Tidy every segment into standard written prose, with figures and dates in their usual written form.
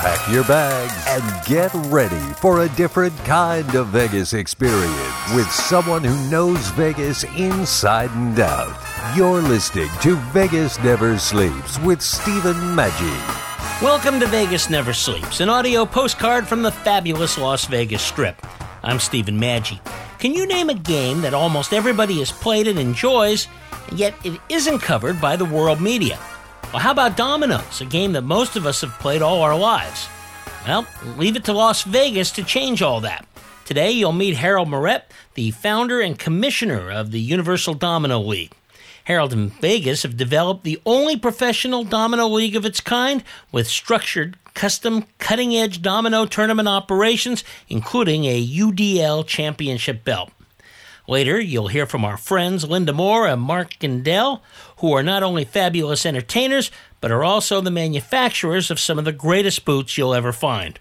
Pack your bags and get ready for a different kind of Vegas experience with someone who knows Vegas inside and out. You're listening to Vegas Never Sleeps with Stephen Maggi. Welcome to Vegas Never Sleeps, an audio postcard from the fabulous Las Vegas Strip. I'm Stephen Maggi. Can you name a game that almost everybody has played and enjoys, and yet it isn't covered by the world media? Well, how about dominoes, a game that most of us have played all our lives? Well, leave it to Las Vegas to change all that. Today, you'll meet Harold Moret, the founder and commissioner of the Universal Domino League. Harold and Vegas have developed the only professional domino league of its kind with structured, custom, cutting-edge domino tournament operations, including a UDL championship belt. Later, you'll hear from our friends Llynda More and Mark Gendel, who are not only fabulous entertainers, but are also the manufacturers of some of the greatest boots you'll ever find.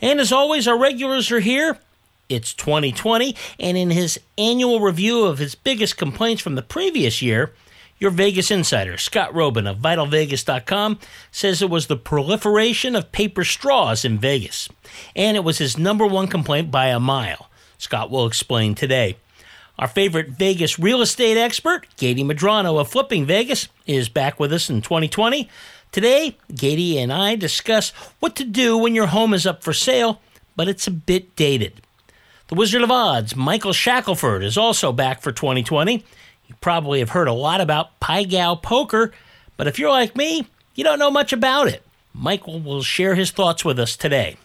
And as always, our regulars are here. It's 2020, and in his annual review of his biggest complaints from the previous year, your Vegas insider, Scott Robin of VitalVegas.com, says it was the proliferation of paper straws in Vegas, and it was his number one complaint by a mile. Scott will explain today. Our favorite Vegas real estate expert, Gaty Medrano of Flipping Vegas, is back with us in 2020. Today, Gaty and I discuss what to do when your home is up for sale, but it's a bit dated. The Wizard of Odds, Michael Shackelford, is also back for 2020. You probably have heard a lot about Pai Gow Poker, but if you're like me, you don't know much about it. Michael will share his thoughts with us today.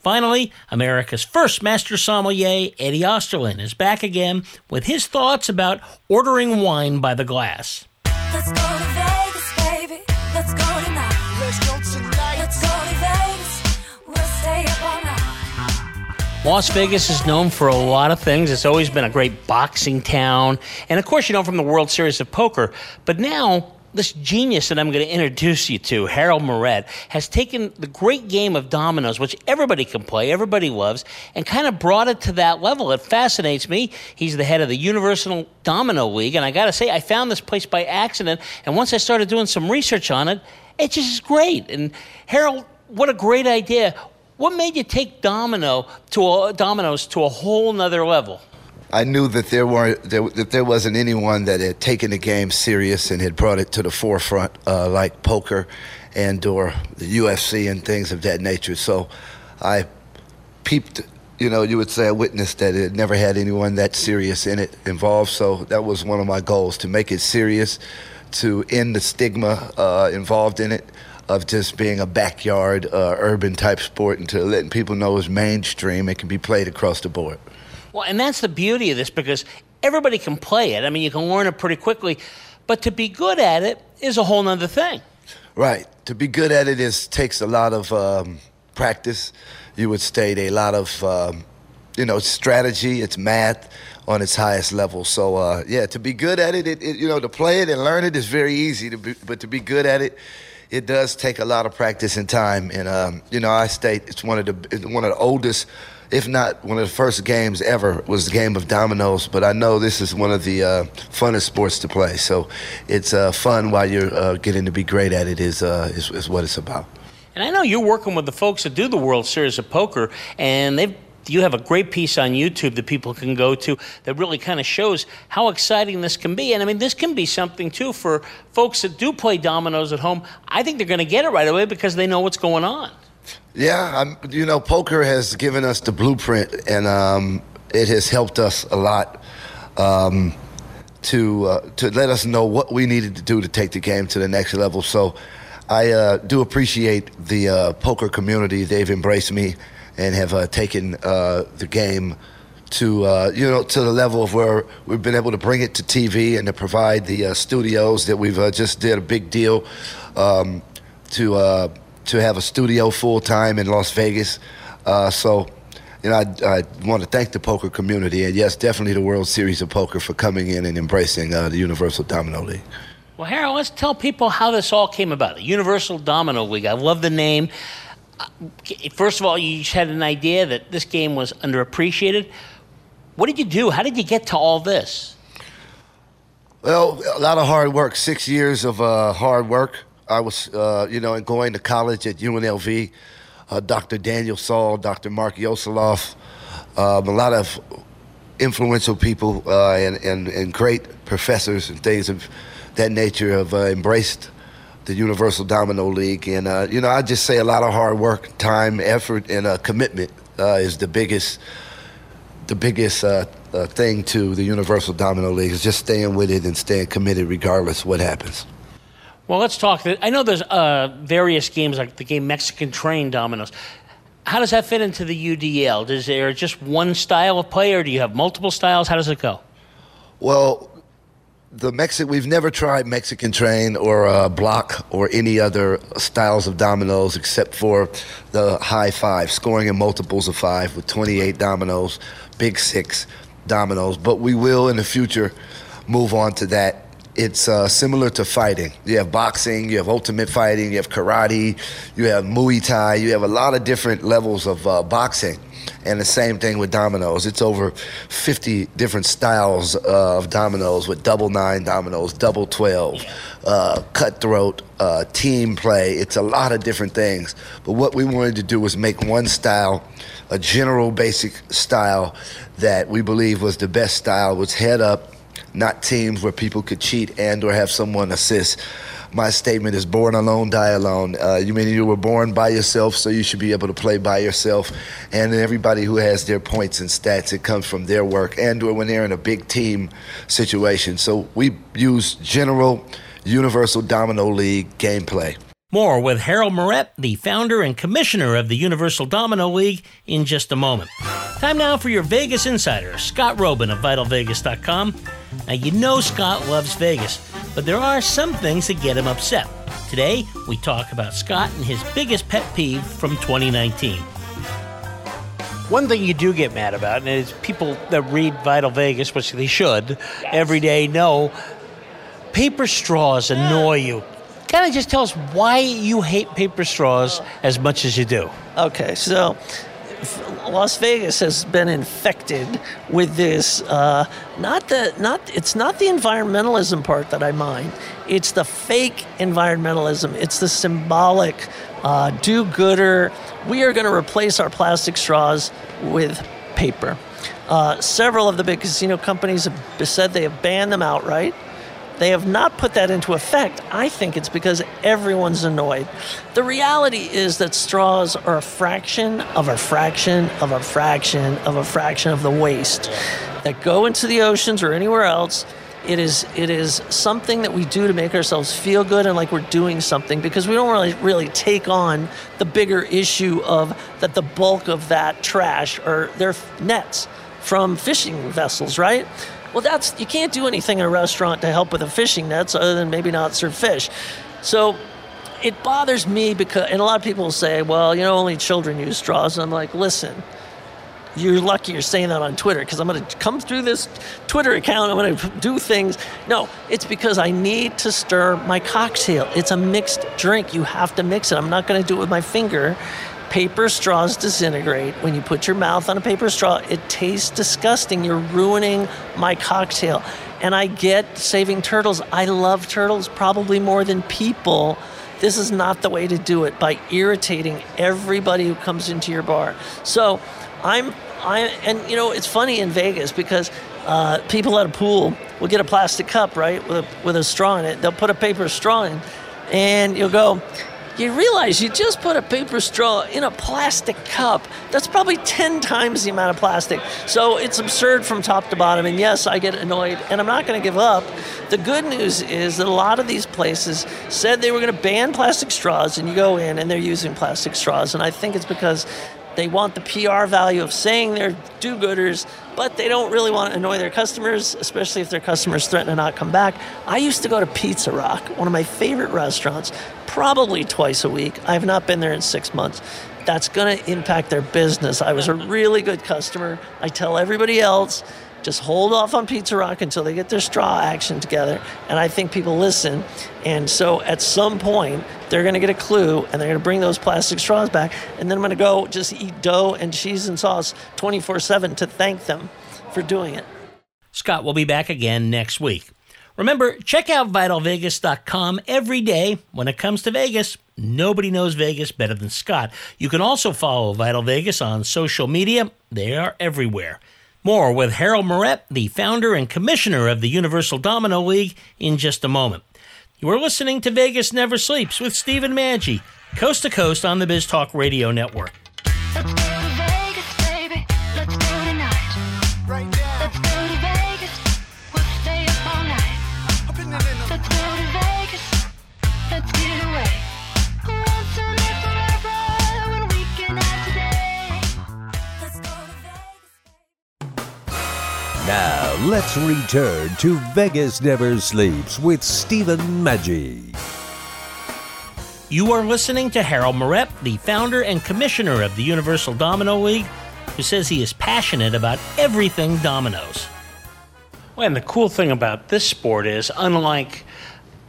Finally, America's first master sommelier, Eddie Osterlin, is back again with his thoughts about ordering wine by the glass. Let's go to Vegas, baby. Let's go tonight. Let's go tonight. Let's go to Vegas. We'll stay up all night. Las Vegas is known for a lot of things. It's always been a great boxing town. And, of course, you know from the World Series of Poker. But now, this genius that I'm going to introduce you to, Harold Moret, has taken the great game of dominoes, which everybody can play, everybody loves, and kind of brought it to that level. It fascinates me. He's the head of the Universal Domino League. And I got to say, I found this place by accident. And once I started doing some research on it, it just is great. And, Harold, what a great idea. What made you take dominoes to a whole nother level? I knew that there wasn't anyone that had taken the game serious and had brought it to the forefront, like poker, and or the UFC and things of that nature. So I peeped. You know, you would say I witnessed that it never had anyone that serious in it involved. So that was one of my goals, to make it serious, to end the stigma involved in it, of just being a backyard, urban-type sport, and to letting people know it's mainstream. It can be played across the board. Well, and that's the beauty of this, because everybody can play it. I mean, you can learn it pretty quickly, but to be good at it is a whole other thing. Right. To be good at it takes a lot of practice. You would state a lot of, strategy. It's math on its highest level. So, to be good at it, to play it and learn it is very easy, but to be good at it, it does take a lot of practice and time, and I state it's one of the oldest, if not one of the first games ever, was the game of dominoes. But I know this is one of the funnest sports to play, so it's fun while you're getting to be great at it is what it's about. And I know you're working with the folks that do the World Series of Poker, and you have a great piece on YouTube that people can go to that really kind of shows how exciting this can be. And, I mean, this can be something, too, for folks that do play dominoes at home. I think they're going to get it right away because they know what's going on. Yeah, poker has given us the blueprint, and it has helped us a lot to let us know what we needed to do to take the game to the next level. So I do appreciate the poker community. They've embraced me and have taken the game to the level of where we've been able to bring it to TV and to provide the studios that we've just did a big deal to have a studio full-time in Las Vegas. So You know, I want to thank the poker community and, yes, definitely the World Series of Poker for coming in and embracing the Universal Domino League. Well, Harold, let's tell people how this all came about. The Universal Domino League. I love the name. First of all, you just had an idea that this game was underappreciated. What did you do? How did you get to all this? Well, a lot of hard work. 6 years of hard work. I was, you know, going to college at UNLV. Dr. Daniel Saul, Dr. Mark Yoseloff, a lot of influential people and great professors and things of that nature have embraced the Universal Domino League. And, you know, I just say a lot of hard work, time, effort, and commitment is the biggest thing to the Universal Domino League, is just staying with it and staying committed regardless of what happens. Well, let's talk. I know there's various games like the game Mexican Train Dominoes. How does that fit into the UDL? Is there just one style of play, or do you have multiple styles? How does it go? Well, we've never tried Mexican Train or Block or any other styles of dominoes except for the high five, scoring in multiples of five with 28 dominoes, big six dominoes. But we will in the future move on to that. It's similar to fighting. You have boxing, you have ultimate fighting, you have karate, you have Muay Thai, you have a lot of different levels of boxing. And the same thing with dominoes. It's over 50 different styles of dominoes, with double nine dominoes, double 12, cutthroat, team play. It's a lot of different things. But what we wanted to do was make one style, a general basic style that we believe was the best style, was head up, not teams where people could cheat and or have someone assist. My statement is born alone, die alone. You mean you were born by yourself, so you should be able to play by yourself. And everybody who has their points and stats, it comes from their work and or when they're in a big team situation. So we use general Universal Domino League gameplay. More with Harold Moret, the founder and commissioner of the Universal Domino League, in just a moment. Time now for your Vegas Insider, Scott Robin of VitalVegas.com. Now, you know Scott loves Vegas, but there are some things that get him upset. Today, we talk about Scott and his biggest pet peeve from 2019. One thing you do get mad about, and it's people that read Vital Vegas, which they should, every day know, paper straws annoy you. Kind of just tell us why you hate paper straws as much as you do. Okay, so Las Vegas has been infected with this. It's not the environmentalism part that I mind. It's the fake environmentalism. It's the symbolic do-gooder. We are going to replace our plastic straws with paper. Several of the big casino companies have said they have banned them outright. They have not put that into effect. I think it's because everyone's annoyed. The reality is that straws are a fraction of a fraction of a fraction of a fraction of the waste that go into the oceans or anywhere else. It is something that we do to make ourselves feel good and like we're doing something, because we don't really take on the bigger issue of that the bulk of that trash are their nets from fishing vessels, right? Well, you can't do anything in a restaurant to help with the fishing nets other than maybe not serve fish. So it bothers me because, and a lot of people say, well, you know, only children use straws. And I'm like, listen, you're lucky you're saying that on Twitter, because I'm going to come through this Twitter account. I'm going to do things. No, it's because I need to stir my cocktail. It's a mixed drink. You have to mix it. I'm not going to do it with my finger. Paper straws disintegrate. When you put your mouth on a paper straw, it tastes disgusting. You're ruining my cocktail. And I get saving turtles. I love turtles probably more than people. This is not the way to do it, by irritating everybody who comes into your bar. So and you know, it's funny in Vegas because people at a pool will get a plastic cup, right, with a straw in it. They'll put a paper straw in, and you'll go, you realize you just put a paper straw in a plastic cup. That's probably 10 times the amount of plastic. So it's absurd from top to bottom. And yes, I get annoyed, and I'm not going to give up. The good news is that a lot of these places said they were going to ban plastic straws, and you go in and they're using plastic straws. And I think it's because they want the PR value of saying they're do-gooders, but they don't really want to annoy their customers, especially if their customers threaten to not come back. I used to go to Pizza Rock, one of my favorite restaurants, probably twice a week. I have not been there in 6 months. that's going to impact their business. I was a really good customer. I tell everybody else, just hold off on Pizza Rock until they get their straw action together. And I think people listen. And so at some point, they're going to get a clue, and they're going to bring those plastic straws back. And then I'm going to go just eat dough and cheese and sauce 24/7 to thank them for doing it. Scott will be back again next week. Remember, check out VitalVegas.com every day. When it comes to Vegas, nobody knows Vegas better than Scott. You can also follow Vital Vegas on social media. They are everywhere. More with Harold Moret, the founder and commissioner of the Universal Domino League, in just a moment. You are listening to Vegas Never Sleeps with Stephen Maggi, coast to coast on the BizTalk Radio Network. Now, let's return to Vegas Never Sleeps with Stephen Maggi. You are listening to Harold Moret, the founder and commissioner of the Universal Domino League, who says he is passionate about everything dominoes. Well, and the cool thing about this sport is, unlike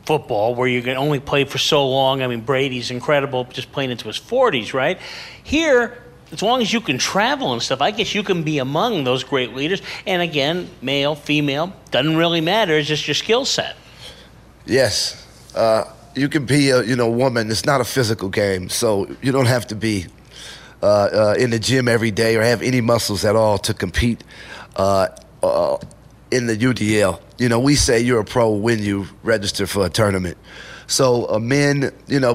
football, where you can only play for so long, I mean, Brady's incredible, just playing into his 40s, right? Here, as long as you can travel and stuff, I guess you can be among those great leaders. And again, male, female, doesn't really matter. It's just your skill set. Yes. You can be a woman. It's not a physical game. So you don't have to be in the gym every day or have any muscles at all to compete in the UDL. You know, we say you're a pro when you register for a tournament. So men,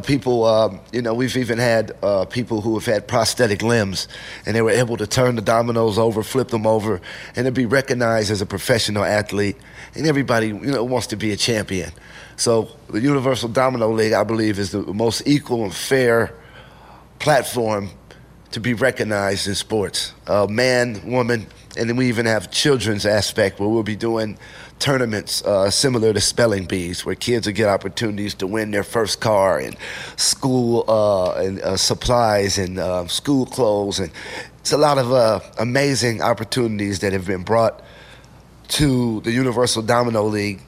people, we've even had people who have had prosthetic limbs, and they were able to turn the dominoes over, flip them over, and they'd be recognized as a professional athlete. And everybody, wants to be a champion. So the Universal Domino League, I believe, is the most equal and fair platform to be recognized in sports. Man, woman, and then we even have children's aspect where we'll be doing tournaments similar to spelling bees, where kids will get opportunities to win their first car and school supplies and school clothes. And it's a lot of amazing opportunities that have been brought to the Universal Domino League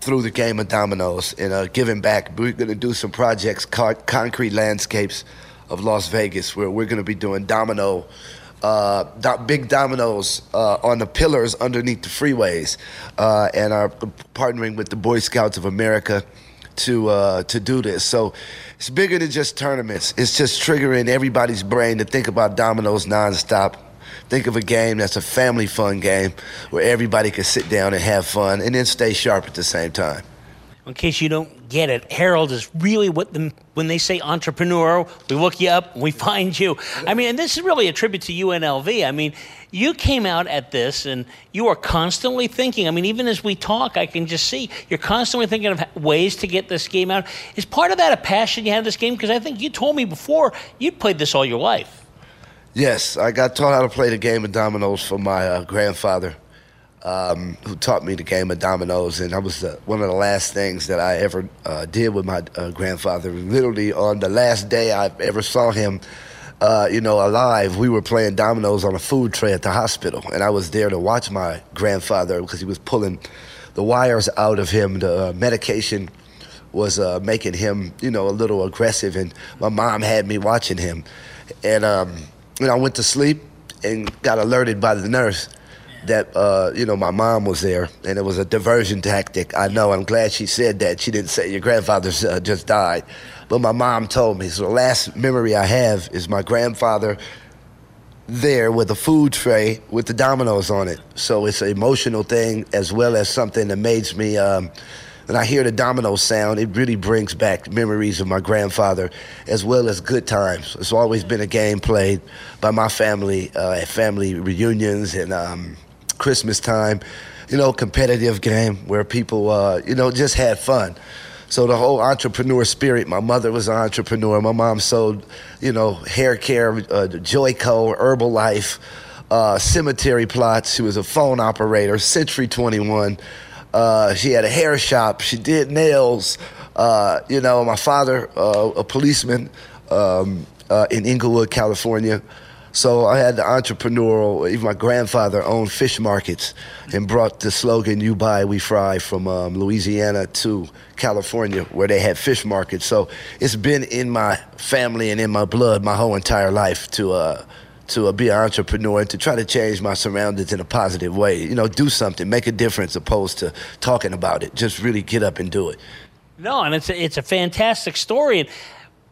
through the game of dominoes and giving back. We're going to do some projects, concrete landscapes of Las Vegas, where we're going to be doing domino big dominoes on the pillars underneath the freeways, and are partnering with the Boy Scouts of America to do this. So it's bigger than just tournaments. It's just triggering everybody's brain to think about dominoes nonstop. Think of a game that's a family fun game where everybody can sit down and have fun and then stay sharp at the same time. In case you don't get it, Harold is really when they say entrepreneur, we look you up, we find you. I mean, and this is really a tribute to UNLV. I mean, you came out at this and you are constantly thinking. I mean, even as we talk, I can just see you're constantly thinking of ways to get this game out. Is part of that a passion you had this game? Because I think you told me before you'd played this all your life. Yes, I got taught how to play the game of dominoes from my grandfather. Who taught me the game of dominoes, and that was one of the last things that I ever did with my grandfather. Literally on the last day I ever saw him, alive, we were playing dominoes on a food tray at the hospital, and I was there to watch my grandfather because he was pulling the wires out of him. The medication was making him, a little aggressive, and my mom had me watching him. And when I went to sleep and got alerted by the nurse, that, my mom was there, and it was a diversion tactic. I know, I'm glad she said that. She didn't say your grandfather's just died. But my mom told me. So the last memory I have is my grandfather there with a food tray with the dominoes on it. So it's an emotional thing as well as something that makes me, when I hear the domino sound, it really brings back memories of my grandfather as well as good times. It's always been a game played by my family, at family reunions and, Christmas time, competitive game where people, just had fun. So the whole entrepreneur spirit, my mother was an entrepreneur. My mom sold, hair care, Joyco, Herbalife, cemetery plots. She was a phone operator, Century 21. She had a hair shop. She did nails. My father, a policeman, in Inglewood, California. So I had the entrepreneurial, even my grandfather owned fish markets and brought the slogan, "You buy, we fry," from Louisiana to California, where they had fish markets. So it's been in my family and in my blood my whole entire life to be an entrepreneur and to try to change my surroundings in a positive way. You know, do something, make a difference, opposed to talking about it. Just really get up and do it. No, and it's a fantastic story. And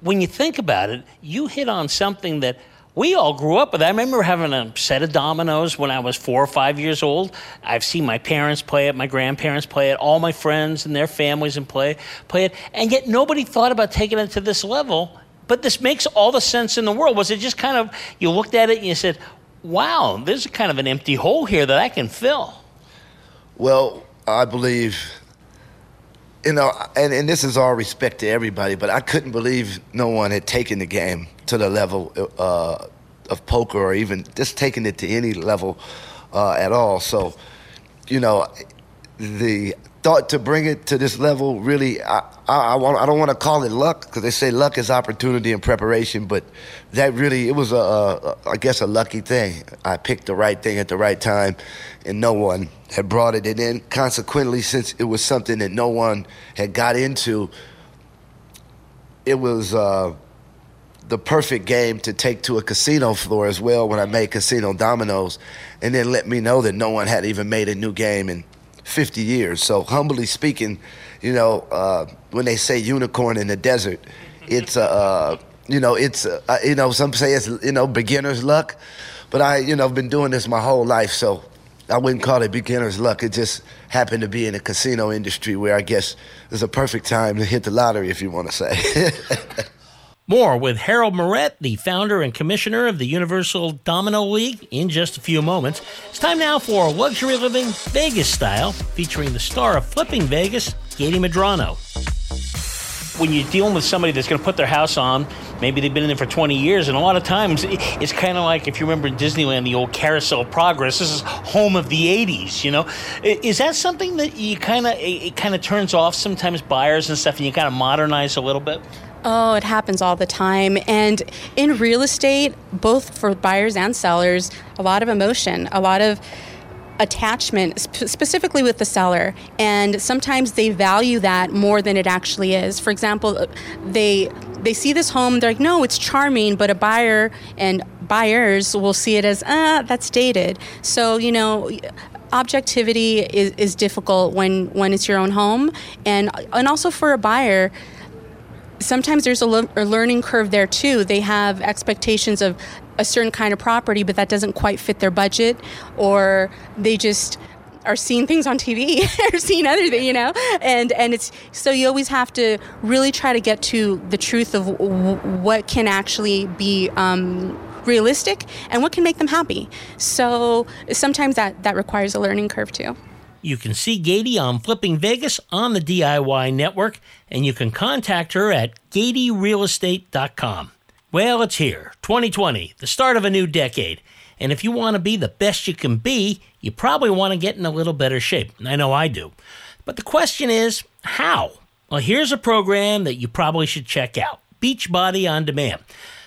when you think about it, you hit on something that we all grew up with. I remember having a set of dominoes when I was 4 or 5 years old. I've seen my parents play it, my grandparents play it, all my friends and their families and play it. And yet nobody thought about taking it to this level. But this makes all the sense in the world. Was it just kind of, you looked at it and you said, wow, there's kind of an empty hole here that I can fill? Well, I believe, you know, and this is all respect to everybody, but I couldn't believe no one had taken the game to the level of poker, or even just taking it to any level at all. So, you know, the thought to bring it to this level, really, I don't want to call it luck, because they say luck is opportunity and preparation, but that really, it was, I guess, a lucky thing. I picked the right thing at the right time, and no one had brought it. And then, consequently, since it was something that no one had got into, it was the perfect game to take to a casino floor as well, when I made casino dominoes, and then let me know that no one had even made a new game in 50 years. So humbly speaking, you know, when they say unicorn in the desert, it's you know, it's you know, some say it's, you know, beginner's luck, but I, you know, I've been doing this my whole life, so I wouldn't call it beginner's luck. It just happened to be in the casino industry, where I guess it's a perfect time to hit the lottery, if you want to say. More with Harold Moret, the founder and commissioner of the Universal Domino League, in just a few moments. It's time now for Luxury Living Vegas Style, featuring the star of Flipping Vegas, Gaty Medrano. When you're dealing with somebody that's going to put their house on, maybe they've been in there for 20 years, and a lot of times it's kind of like, if you remember in Disneyland, the old Carousel of Progress, this is home of the 80s, you know? Is that something that you kind of, it kind of turns off sometimes buyers and stuff, and you kind of modernize a little bit? Oh, it happens all the time. And in real estate, both for buyers and sellers, a lot of emotion, a lot of attachment, specifically with the seller. And sometimes they value that more than it actually is. For example, they see this home, they're like, no, it's charming, but a buyer and buyers will see it as, that's dated. So, you know, objectivity is difficult when it's your own home. And also for a buyer, sometimes there's a learning curve there too. They have expectations of a certain kind of property, but that doesn't quite fit their budget, or they just are seeing things on TV or seeing other things, you know? And it's, so you always have to really try to get to the truth of what can actually be realistic and what can make them happy. So sometimes that requires a learning curve too. You can see Gaty on Flipping Vegas on the DIY Network, and you can contact her at GatyRealEstate.com. Well, it's here, 2020, the start of a new decade. And if you want to be the best you can be, you probably want to get in a little better shape. I know I do. But the question is, how? Well, here's a program that you probably should check out, Beachbody On Demand.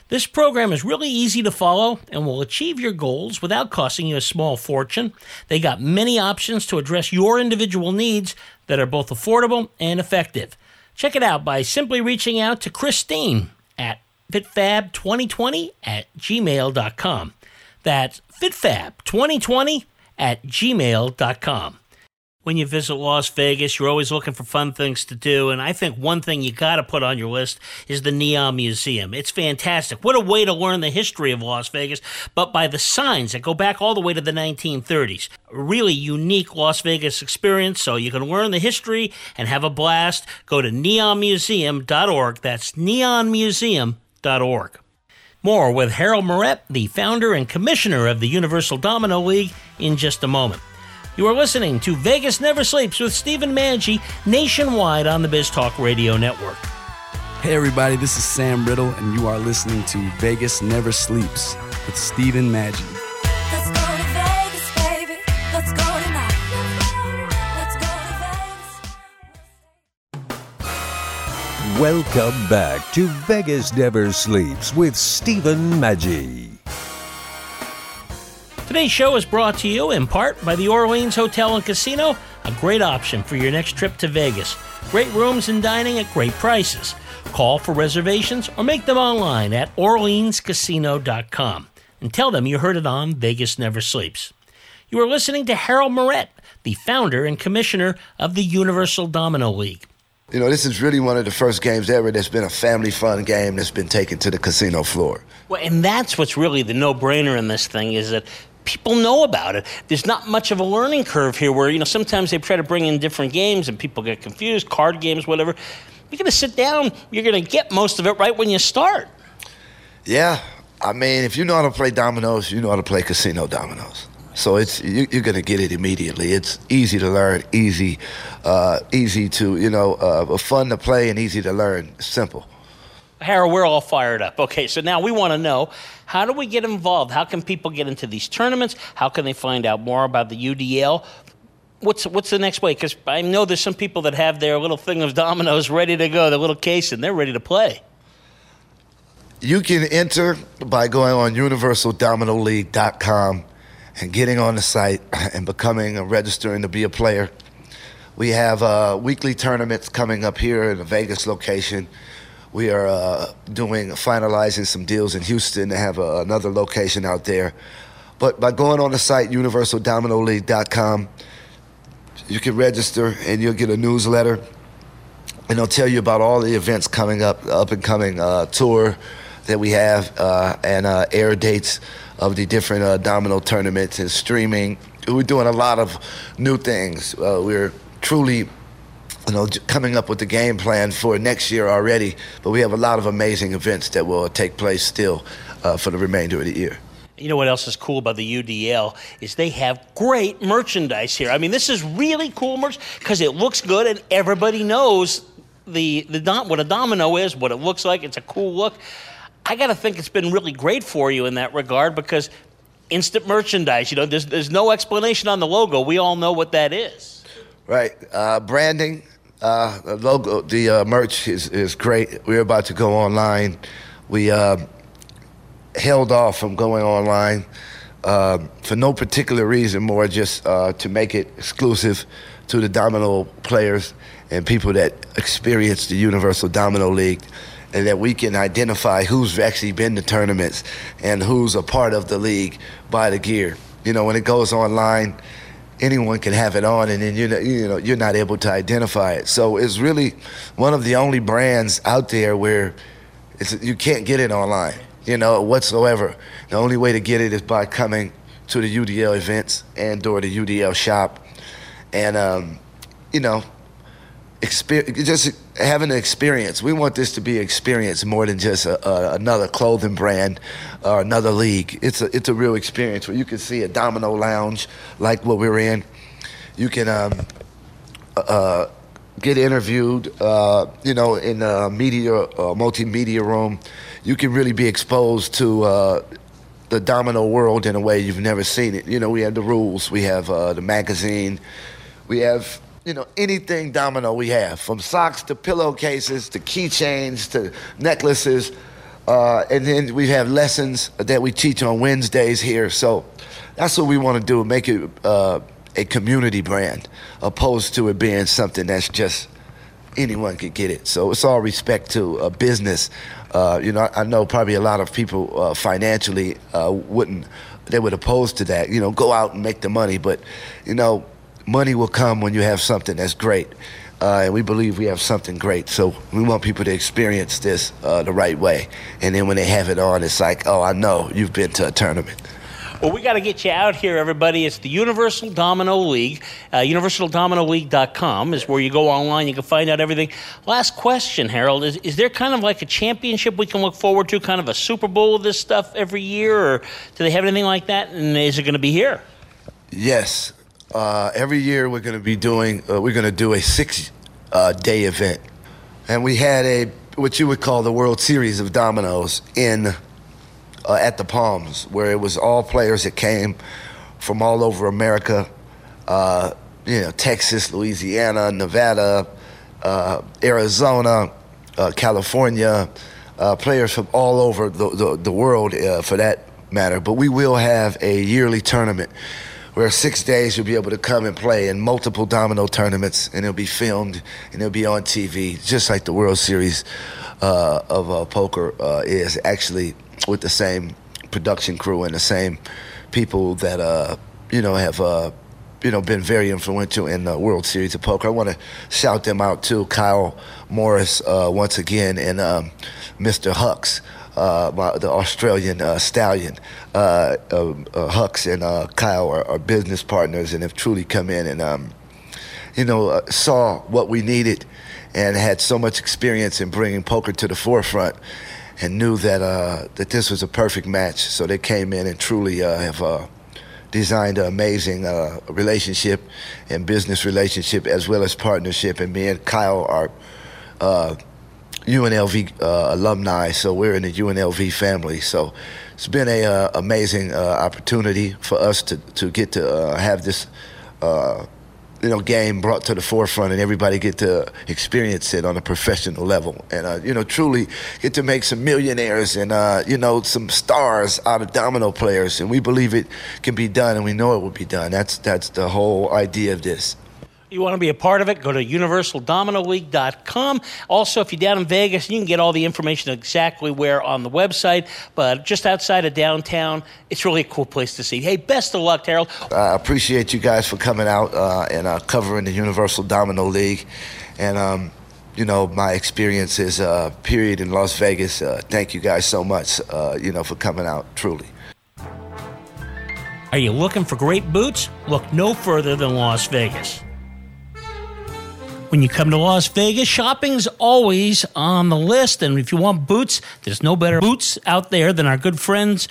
This program is really easy to follow and will achieve your goals without costing you a small fortune. They got many options to address your individual needs that are both affordable and effective. Check it out by simply reaching out to Christine at fitfab2020@gmail.com. That's fitfab2020@gmail.com. When you visit Las Vegas, you're always looking for fun things to do, and I think one thing you got to put on your list is the Neon Museum. It's fantastic. What a way to learn the history of Las Vegas, but by the signs that go back all the way to the 1930s. A really unique Las Vegas experience, so you can learn the history and have a blast. Go to neonmuseum.org. That's neonmuseum.org. More with Harold Moret, the founder and commissioner of the Universal Domino League, in just a moment. You are listening to Vegas Never Sleeps with Stephen Maggi, nationwide on the BizTalk Radio Network. Hey everybody, this is Sam Riddle, and you are listening to Vegas Never Sleeps with Stephen Maggi. Let's go to Vegas, baby. Let's go tonight. Let's go to Vegas. Welcome back to Vegas Never Sleeps with Stephen Maggi. Today's show is brought to you in part by the Orleans Hotel and Casino, a great option for your next trip to Vegas. Great rooms and dining at great prices. Call for reservations or make them online at orleanscasino.com and tell them you heard it on Vegas Never Sleeps. You are listening to Harold Moret, the founder and commissioner of the Universal Domino League. You know, this is really one of the first games ever that's been a family fun game that's been taken to the casino floor. Well, and that's what's really the no-brainer in this thing is that people know about it. There's not much of a learning curve here where, you know, sometimes they try to bring in different games and people get confused, card games, whatever. You're going to sit down, you're going to get most of it right when you start. Yeah. I mean, if you know how to play dominoes, you know how to play casino dominoes. So it's you're going to get it immediately. It's easy to learn, easy to, you know, fun to play and easy to learn. It's simple. Harold, we're all fired up. Okay, so now we want to know, how do we get involved? How can people get into these tournaments? How can they find out more about the UDL? What's the next way? Because I know there's some people that have their little thing of dominoes ready to go, their little case, and they're ready to play. You can enter by going on UniversalDominoLeague.com and getting on the site and becoming and registering to be a player. We have weekly tournaments coming up here in the Vegas location. We are finalizing some deals in Houston to have another location out there. But by going on the site, UniversalDominoLeague.com, you can register and you'll get a newsletter. And they'll tell you about all the events coming up, the up-and-coming tour that we have and air dates of the different domino tournaments and streaming. We're doing a lot of new things. We're truly... You know, coming up with the game plan for next year already, but we have a lot of amazing events that will take place still for the remainder of the year. You know what else is cool about the UDL is they have great merchandise here. I mean, this is really cool merch because it looks good and everybody knows what a domino is, what it looks like. It's a cool look. I got to think it's been really great for you in that regard because instant merchandise, you know, there's no explanation on the logo. We all know what that is. Right. Branding. Logo, the merch is great. We're about to go online. We held off from going online for no particular reason, more just to make it exclusive to the domino players and people that experience the Universal Domino League, and that we can identify who's actually been to tournaments and who's a part of the league by the gear. You know, when it goes online, anyone can have it on, and then you're not able to identify it. So it's really one of the only brands out there where you can't get it online, you know, whatsoever. The only way to get it is by coming to the UDL events and or the UDL shop, and just having an experience. We want this to be an experience more than just another clothing brand or another league. It's a real experience where you can see a domino lounge like what we're in. You can get interviewed, in the media multimedia room. You can really be exposed to the domino world in a way you've never seen it. You know, we have the rules. We have the magazine. We have... You know, anything domino we have, from socks to pillowcases to keychains to necklaces. And then we have lessons that we teach on Wednesdays here. So that's what we want to do, make it a community brand, opposed to it being something that's just anyone could get it. So it's all respect to a business. I know probably a lot of people financially wouldn't, they would oppose to that, you know, go out and make the money. But, you know, money will come when you have something that's great, and we believe we have something great. So we want people to experience this the right way. And then when they have it on, it's like, oh, I know you've been to a tournament. Well, we got to get you out here, everybody. It's the Universal Domino League. UniversalDominoLeague.com is where you go online. You can find out everything. Last question, Harold. Is there kind of like a championship we can look forward to, kind of a Super Bowl of this stuff every year? Or do they have anything like that? And is it going to be here? Yes. Every year we're going to be doing, a 6-day event. And we had what you would call the World Series of Dominoes at the Palms, where it was all players that came from all over America, Texas, Louisiana, Nevada, Arizona, California, players from all over the world for that matter. But we will have a yearly tournament where 6 days you'll be able to come and play in multiple domino tournaments, and it'll be filmed and it'll be on TV, just like the World Series of Poker is, actually with the same production crew and the same people that have been very influential in the World Series of Poker. I want to shout them out too, Kyle Morris once again, and Mr. Hux. The Australian stallion, Hux and Kyle are business partners and have truly come in and, saw what we needed and had so much experience in bringing poker to the forefront and knew that that this was a perfect match. So they came in and truly have designed an amazing relationship and business relationship as well as partnership. And me and Kyle are UNLV alumni, so we're in the UNLV family. So it's been a amazing opportunity for us to get to have this game brought to the forefront and everybody get to experience it on a professional level and truly get to make some millionaires and some stars out of domino players. And we believe it can be done, and we know it will be done. That's the whole idea of this. You want to be a part of it, go to UniversalDominoLeague.com. Also, if you're down in Vegas, you can get all the information exactly where on the website, but just outside of downtown, it's really a cool place to see. Hey, best of luck, Harold. I appreciate you guys for coming out and covering the Universal Domino League. And, my experience is period in Las Vegas. Thank you guys so much, for coming out, truly. Are you looking for great boots? Look no further than Las Vegas. When you come to Las Vegas, shopping's always on the list. And if you want boots, there's no better boots out there than our good friends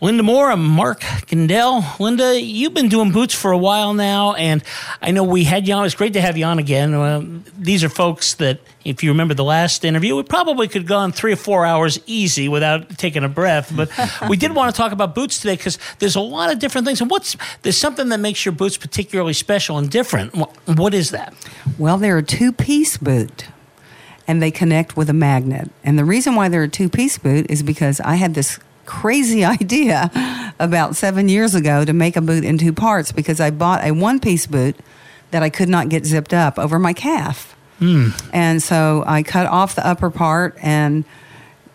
Llynda More and Mark Gendel. Llynda, you've been doing boots for a while now, and I know we had you on. It's great to have you on again. These are folks that, if you remember the last interview, we probably could have gone 3 or 4 hours easy without taking a breath. But we did want to talk about boots today because there's a lot of different things. And there's something that makes your boots particularly special and different. What is that? Well, they're a two-piece boot, and they connect with a magnet. And the reason why they're a two-piece boot is because I had this crazy idea about 7 years ago to make a boot in two parts because I bought a one-piece boot that I could not get zipped up over my calf. And so I cut off the upper part and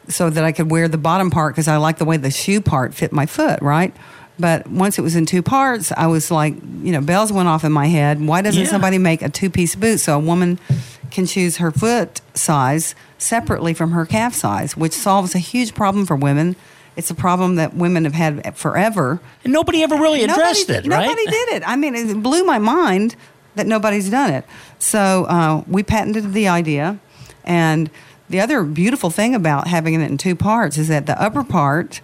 so that I could wear the bottom part because I like the way the shoe part fit my foot, right? But once it was in two parts, I was like, bells went off in my head. Why doesn't somebody make a two-piece boot so a woman can choose her foot size separately from her calf size, which solves a huge problem for women. It's a problem that women have had forever. And nobody ever really addressed it, right? Nobody did it. I mean, it blew my mind that nobody's done it. So we patented the idea. And the other beautiful thing about having it in two parts is that the upper part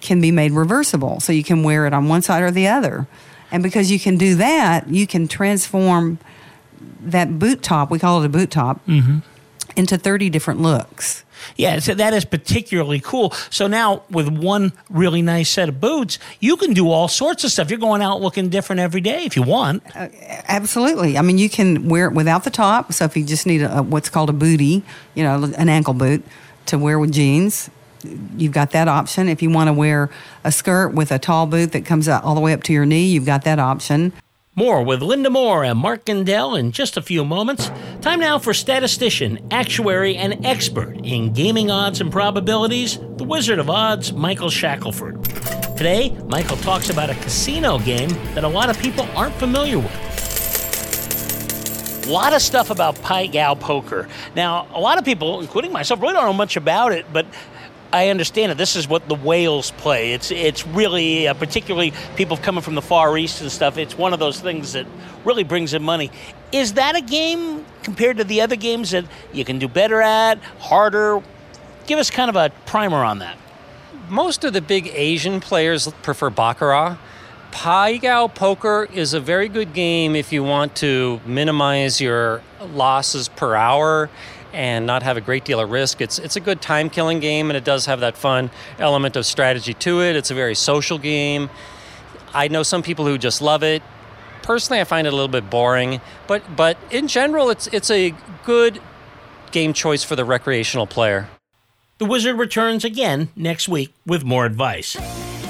can be made reversible. So you can wear it on one side or the other. And because you can do that, you can transform that boot top, we call it a boot top, into 30 different looks. Yeah, so that is particularly cool. So now with one really nice set of boots, you can do all sorts of stuff. You're going out looking different every day if you want. Absolutely. I mean, you can wear it without the top. So if you just need a what's called a bootie, an ankle boot to wear with jeans, you've got that option. If you want to wear a skirt with a tall boot that comes out all the way up to your knee, you've got that option. More with Llynda More and Mark Gendel in just a few moments. Time now for statistician, actuary, and expert in gaming odds and probabilities, the Wizard of Odds, Michael Shackelford. Today, Michael talks about a casino game that a lot of people aren't familiar with. A lot of stuff about Pai Gow Poker. Now, a lot of people, including myself, really don't know much about it, but I understand it. This is what the whales play. It's really, particularly people coming from the Far East and stuff, it's one of those things that really brings in money. Is that a game compared to the other games that you can do better at, harder? Give us kind of a primer on that. Most of the big Asian players prefer Baccarat. Pai Gow Poker is a very good game if you want to minimize your losses per hour and not have a great deal of risk. It's a good time-killing game, and it does have that fun element of strategy to it. It's a very social game. I know some people who just love it. Personally, I find it a little bit boring, but in general, it's a good game choice for the recreational player. The Wizard returns again next week with more advice.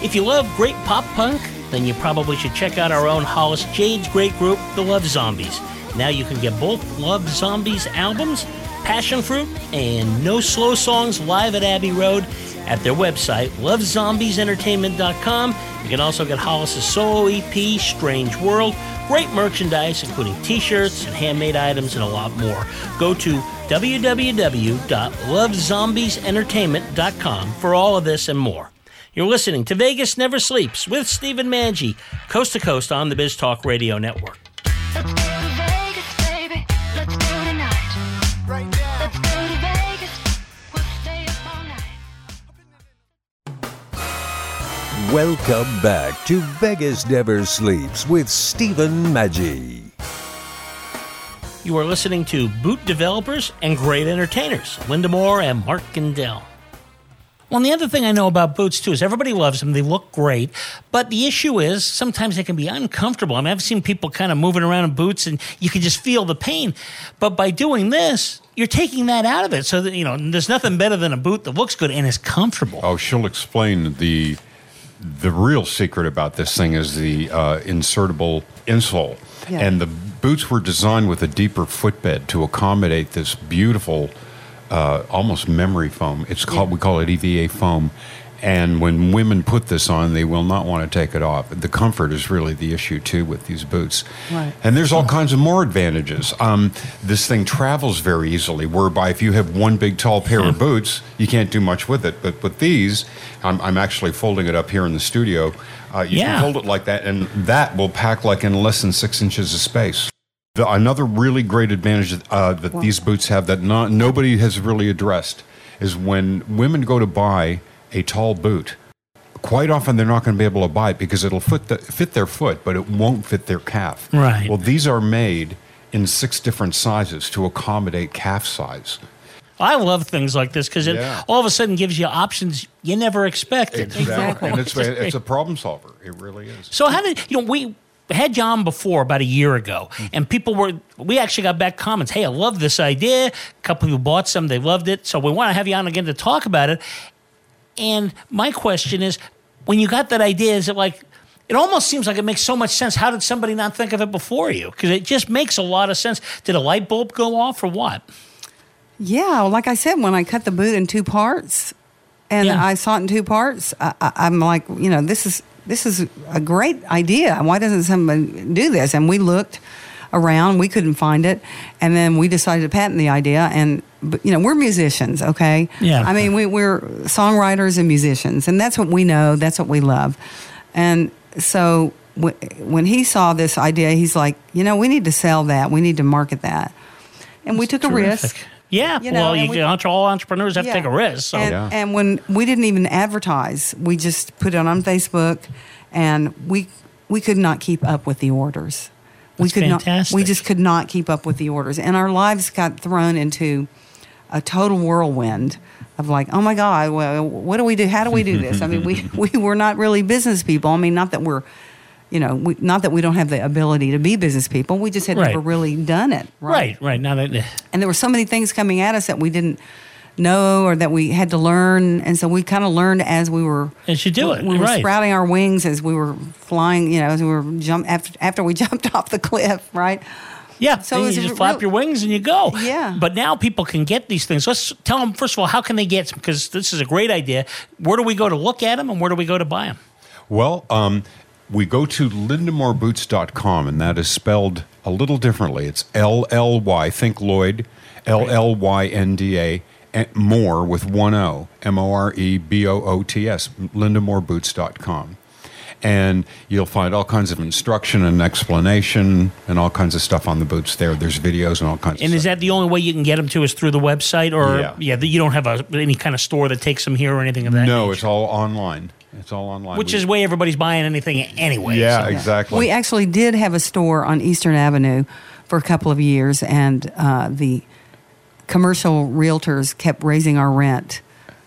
If you love great pop punk, then you probably should check out our own Hollis Jade's great group, The Love Zombies. Now you can get both Love Zombies albums, Passion Fruit and No Slow Songs live at Abbey Road at their website, lovezombies.entertainment.com. You can also get Hollis' solo EP, Strange World. Great merchandise, including t-shirts and handmade items and a lot more. Go to www.lovezombies.entertainment.com for all of this and more. You're listening to Vegas Never Sleeps with Stephen Maggi, coast to coast on the BizTalk Radio Network. Let's go to Vegas, baby. Let's go tonight. Right now. Let's go to Vegas. We'll stay up all night. Welcome back to Vegas Never Sleeps with Stephen Maggi. You are listening to boot developers and great entertainers, Llynda More and Mark Gendel. Well, and the other thing I know about boots, too, is everybody loves them. They look great. But the issue is sometimes they can be uncomfortable. I mean, I've seen people kind of moving around in boots, and you can just feel the pain. But by doing this, you're taking that out of it. So, that, you know, there's nothing better than a boot that looks good and is comfortable. Oh, she'll explain the real secret about this thing is the insertable insole. Yeah. And the boots were designed with a deeper footbed to accommodate this beautiful almost memory foam. It's called, we call it EVA foam. And when women put this on, they will not want to take it off. The comfort is really the issue, too, with these boots. Right. And there's all kinds of more advantages. This thing travels very easily, whereby if you have one big, tall pair of boots, you can't do much with it. But with these, I'm actually folding it up here in the studio. You can hold it like that, and that will pack like in less than 6 inches of space. Another really great advantage that these boots have that nobody has really addressed is when women go to buy a tall boot, quite often they're not going to be able to buy it because it'll fit their foot, but it won't fit their calf. Right. Well, these are made in 6 different sizes to accommodate calf size. I love things like this because it all of a sudden gives you options you never expected. Exactly. And it's a problem solver. It really is. So how did, we had you on before about a year ago, and we actually got back comments, hey, I love this idea. A couple of people bought some, they loved it. So we want to have you on again to talk about it. And my question is, when you got that idea, is it like, it almost seems like it makes so much sense. How did somebody not think of it before you? Because it just makes a lot of sense. Did a light bulb go off or what? Yeah, well, like I said, when I cut the boot in 2 parts, and I saw it in 2 parts, I'm like, this is a great idea. Why doesn't somebody do this? And we looked around, we couldn't find it, and then we decided to patent the idea. And we're musicians, okay? Yeah. I mean, we're songwriters and musicians, and that's what we know. That's what we love. And so when he saw this idea, he's like, we need to sell that. We need to market that. And that's we took terrific. A risk. Yeah, all entrepreneurs have to take a risk. So. And when we didn't even advertise, we just put it on Facebook, and we could not keep up with the orders. That's fantastic. We just could not keep up with the orders, and our lives got thrown into a total whirlwind of like, oh my God, well, what do we do? How do we do this? I mean, we were not really business people. I mean, not that we're. Not that we don't have the ability to be business people. We just had never really done it. Right. Now that, and there were so many things coming at us that we didn't know or that we had to learn. And so we kind of learned as we were... As you do it, we were sprouting our wings as we were flying, as we were after we jumped off the cliff, right? Yeah, so you just flap your wings and you go. Yeah. But now people can get these things. Let's tell them, first of all, how can they get them? Because this is a great idea. Where do we go to look at them and where do we go to buy them? Well, we go to llyndamoreboots.com, and that is spelled a little differently. It's LLY, think Lloyd, LLYNDA, More with 1 O, MOREBOOTS, llyndamoreboots.com. And you'll find all kinds of instruction and explanation and all kinds of stuff on the boots there. There's videos and all kinds of stuff. And is that the only way you can get them to is through the website? Or you don't have any kind of store that takes them here or anything of that nature? No, it's all online. It's all online. Which is the way everybody's buying anything anyway. Yeah, so. Exactly. We actually did have a store on Eastern Avenue for a couple of years, and the commercial realtors kept raising our rent.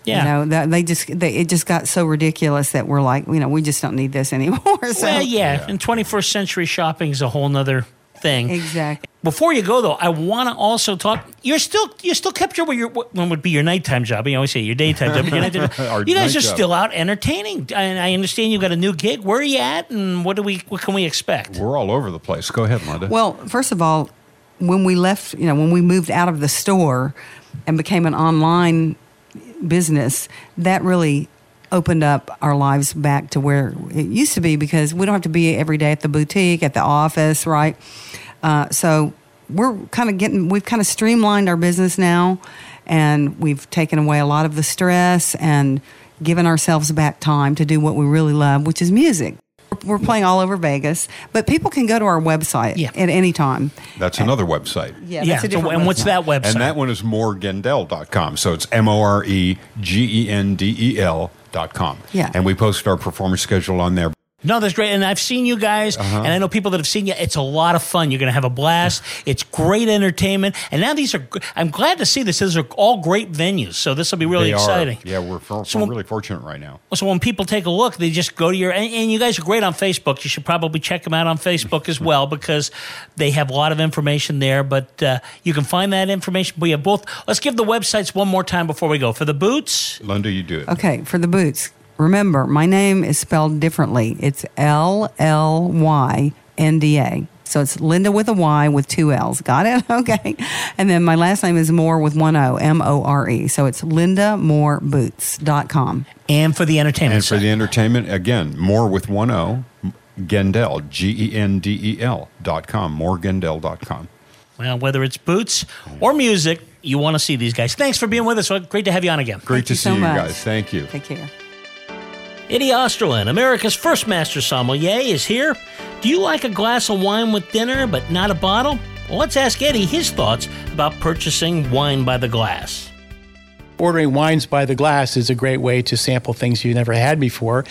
Yeah. It just got so ridiculous that we're like, we just don't need this anymore. So. Well, yeah. And 21st century shopping is a whole nother thing. Exactly. Before you go, though, I want to also talk. You still kept what would be your nighttime job. You always say your daytime job. But your nighttime job. You guys are still out entertaining. And I understand you've got a new gig. Where are you at, and what can we expect? We're all over the place. Go ahead, Llynda. Well, first of all, when we left, when we moved out of the store and became an online business, that really opened up our lives back to where it used to be, because we don't have to be every day at the boutique, at the office, right? So we've kind of streamlined our business now, and we've taken away a lot of the stress and given ourselves back time to do what we really love, which is music. We're playing all over Vegas, but people can go to our website at any time. That's another website. Yeah. That's a different website. What's that website? And that one is moregendel.com. So it's moregendel.com. Yeah. And we post our performance schedule on there. No, that's great. And I've seen you guys, and I know people that have seen you. It's a lot of fun. You're going to have a blast. It's great entertainment. And now I'm glad to see this. These are all great venues, so this will be really exciting. Yeah, we're really fortunate right now. So when people take a look, they just go to and you guys are great on Facebook. You should probably check them out on Facebook as well, because they have a lot of information there. But you can find that information. We have both. Let's give the websites one more time before we go. For the boots. Llynda, you do it. Okay, for the boots. Remember, my name is spelled differently. It's Llynda. So it's Llynda with a Y with two L's. Got it? Okay. And then my last name is More with one O, More. So it's llyndamoreboots.com. And for the entertainment. And for the entertainment, again, More with one O, Gendel, Gendel.com, moregendel.com. Well, whether it's boots or music, you want to see these guys. Thanks for being with us. Great to have you on again. Great to see you guys. Thank you. Take care. Eddie Osterlin, America's first master sommelier, is here. Do you like a glass of wine with dinner but not a bottle? Well, let's ask Eddie his thoughts about purchasing wine by the glass. Ordering wines by the glass is a great way to sample things you never had before.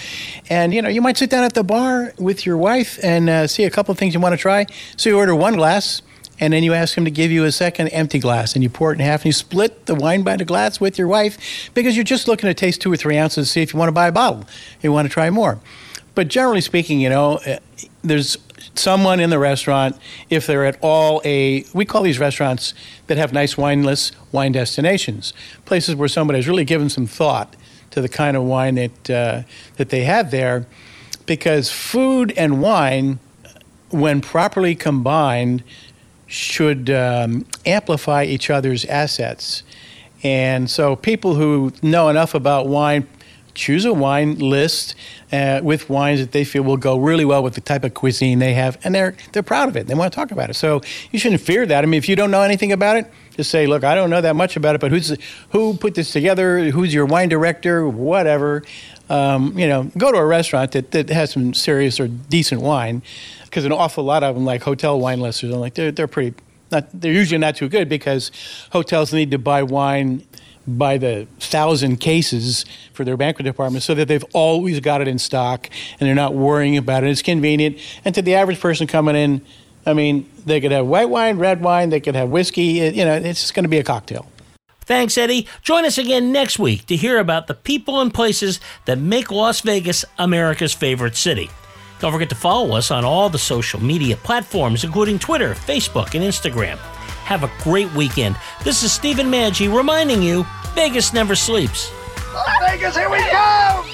And, you might sit down at the bar with your wife and see a couple of things you want to try. So you order one glass, and then you ask him to give you a second empty glass, and you pour it in half, and you split the wine by the glass with your wife, because you're just looking to taste 2 or 3 ounces to see if you want to buy a bottle, you want to try more. But generally speaking, there's someone in the restaurant, if they're at all we call these restaurants that have nice wine lists, wine destinations, places where somebody has really given some thought to the kind of wine that they have there, because food and wine, when properly combined, should amplify each other's assets. And so people who know enough about wine choose a wine list with wines that they feel will go really well with the type of cuisine they have, and they're proud of it. They want to talk about it. So you shouldn't fear that. I mean, if you don't know anything about it, just say, look, I don't know that much about it, but who put this together? Who's your wine director? Whatever. Go to a restaurant that has some serious or decent wine, because an awful lot of them, like hotel wine lists, they're usually not too good, because hotels need to buy wine by the 1,000 cases for their banquet department, so that they've always got it in stock and they're not worrying about it. It's convenient. And to the average person coming in, they could have white wine, red wine, they could have whiskey. It's just going to be a cocktail. Thanks, Eddie. Join us again next week to hear about the people and places that make Las Vegas America's favorite city. Don't forget to follow us on all the social media platforms, including Twitter, Facebook, and Instagram. Have a great weekend. This is Stephen Maggi reminding you, Vegas never sleeps. Vegas, here we go!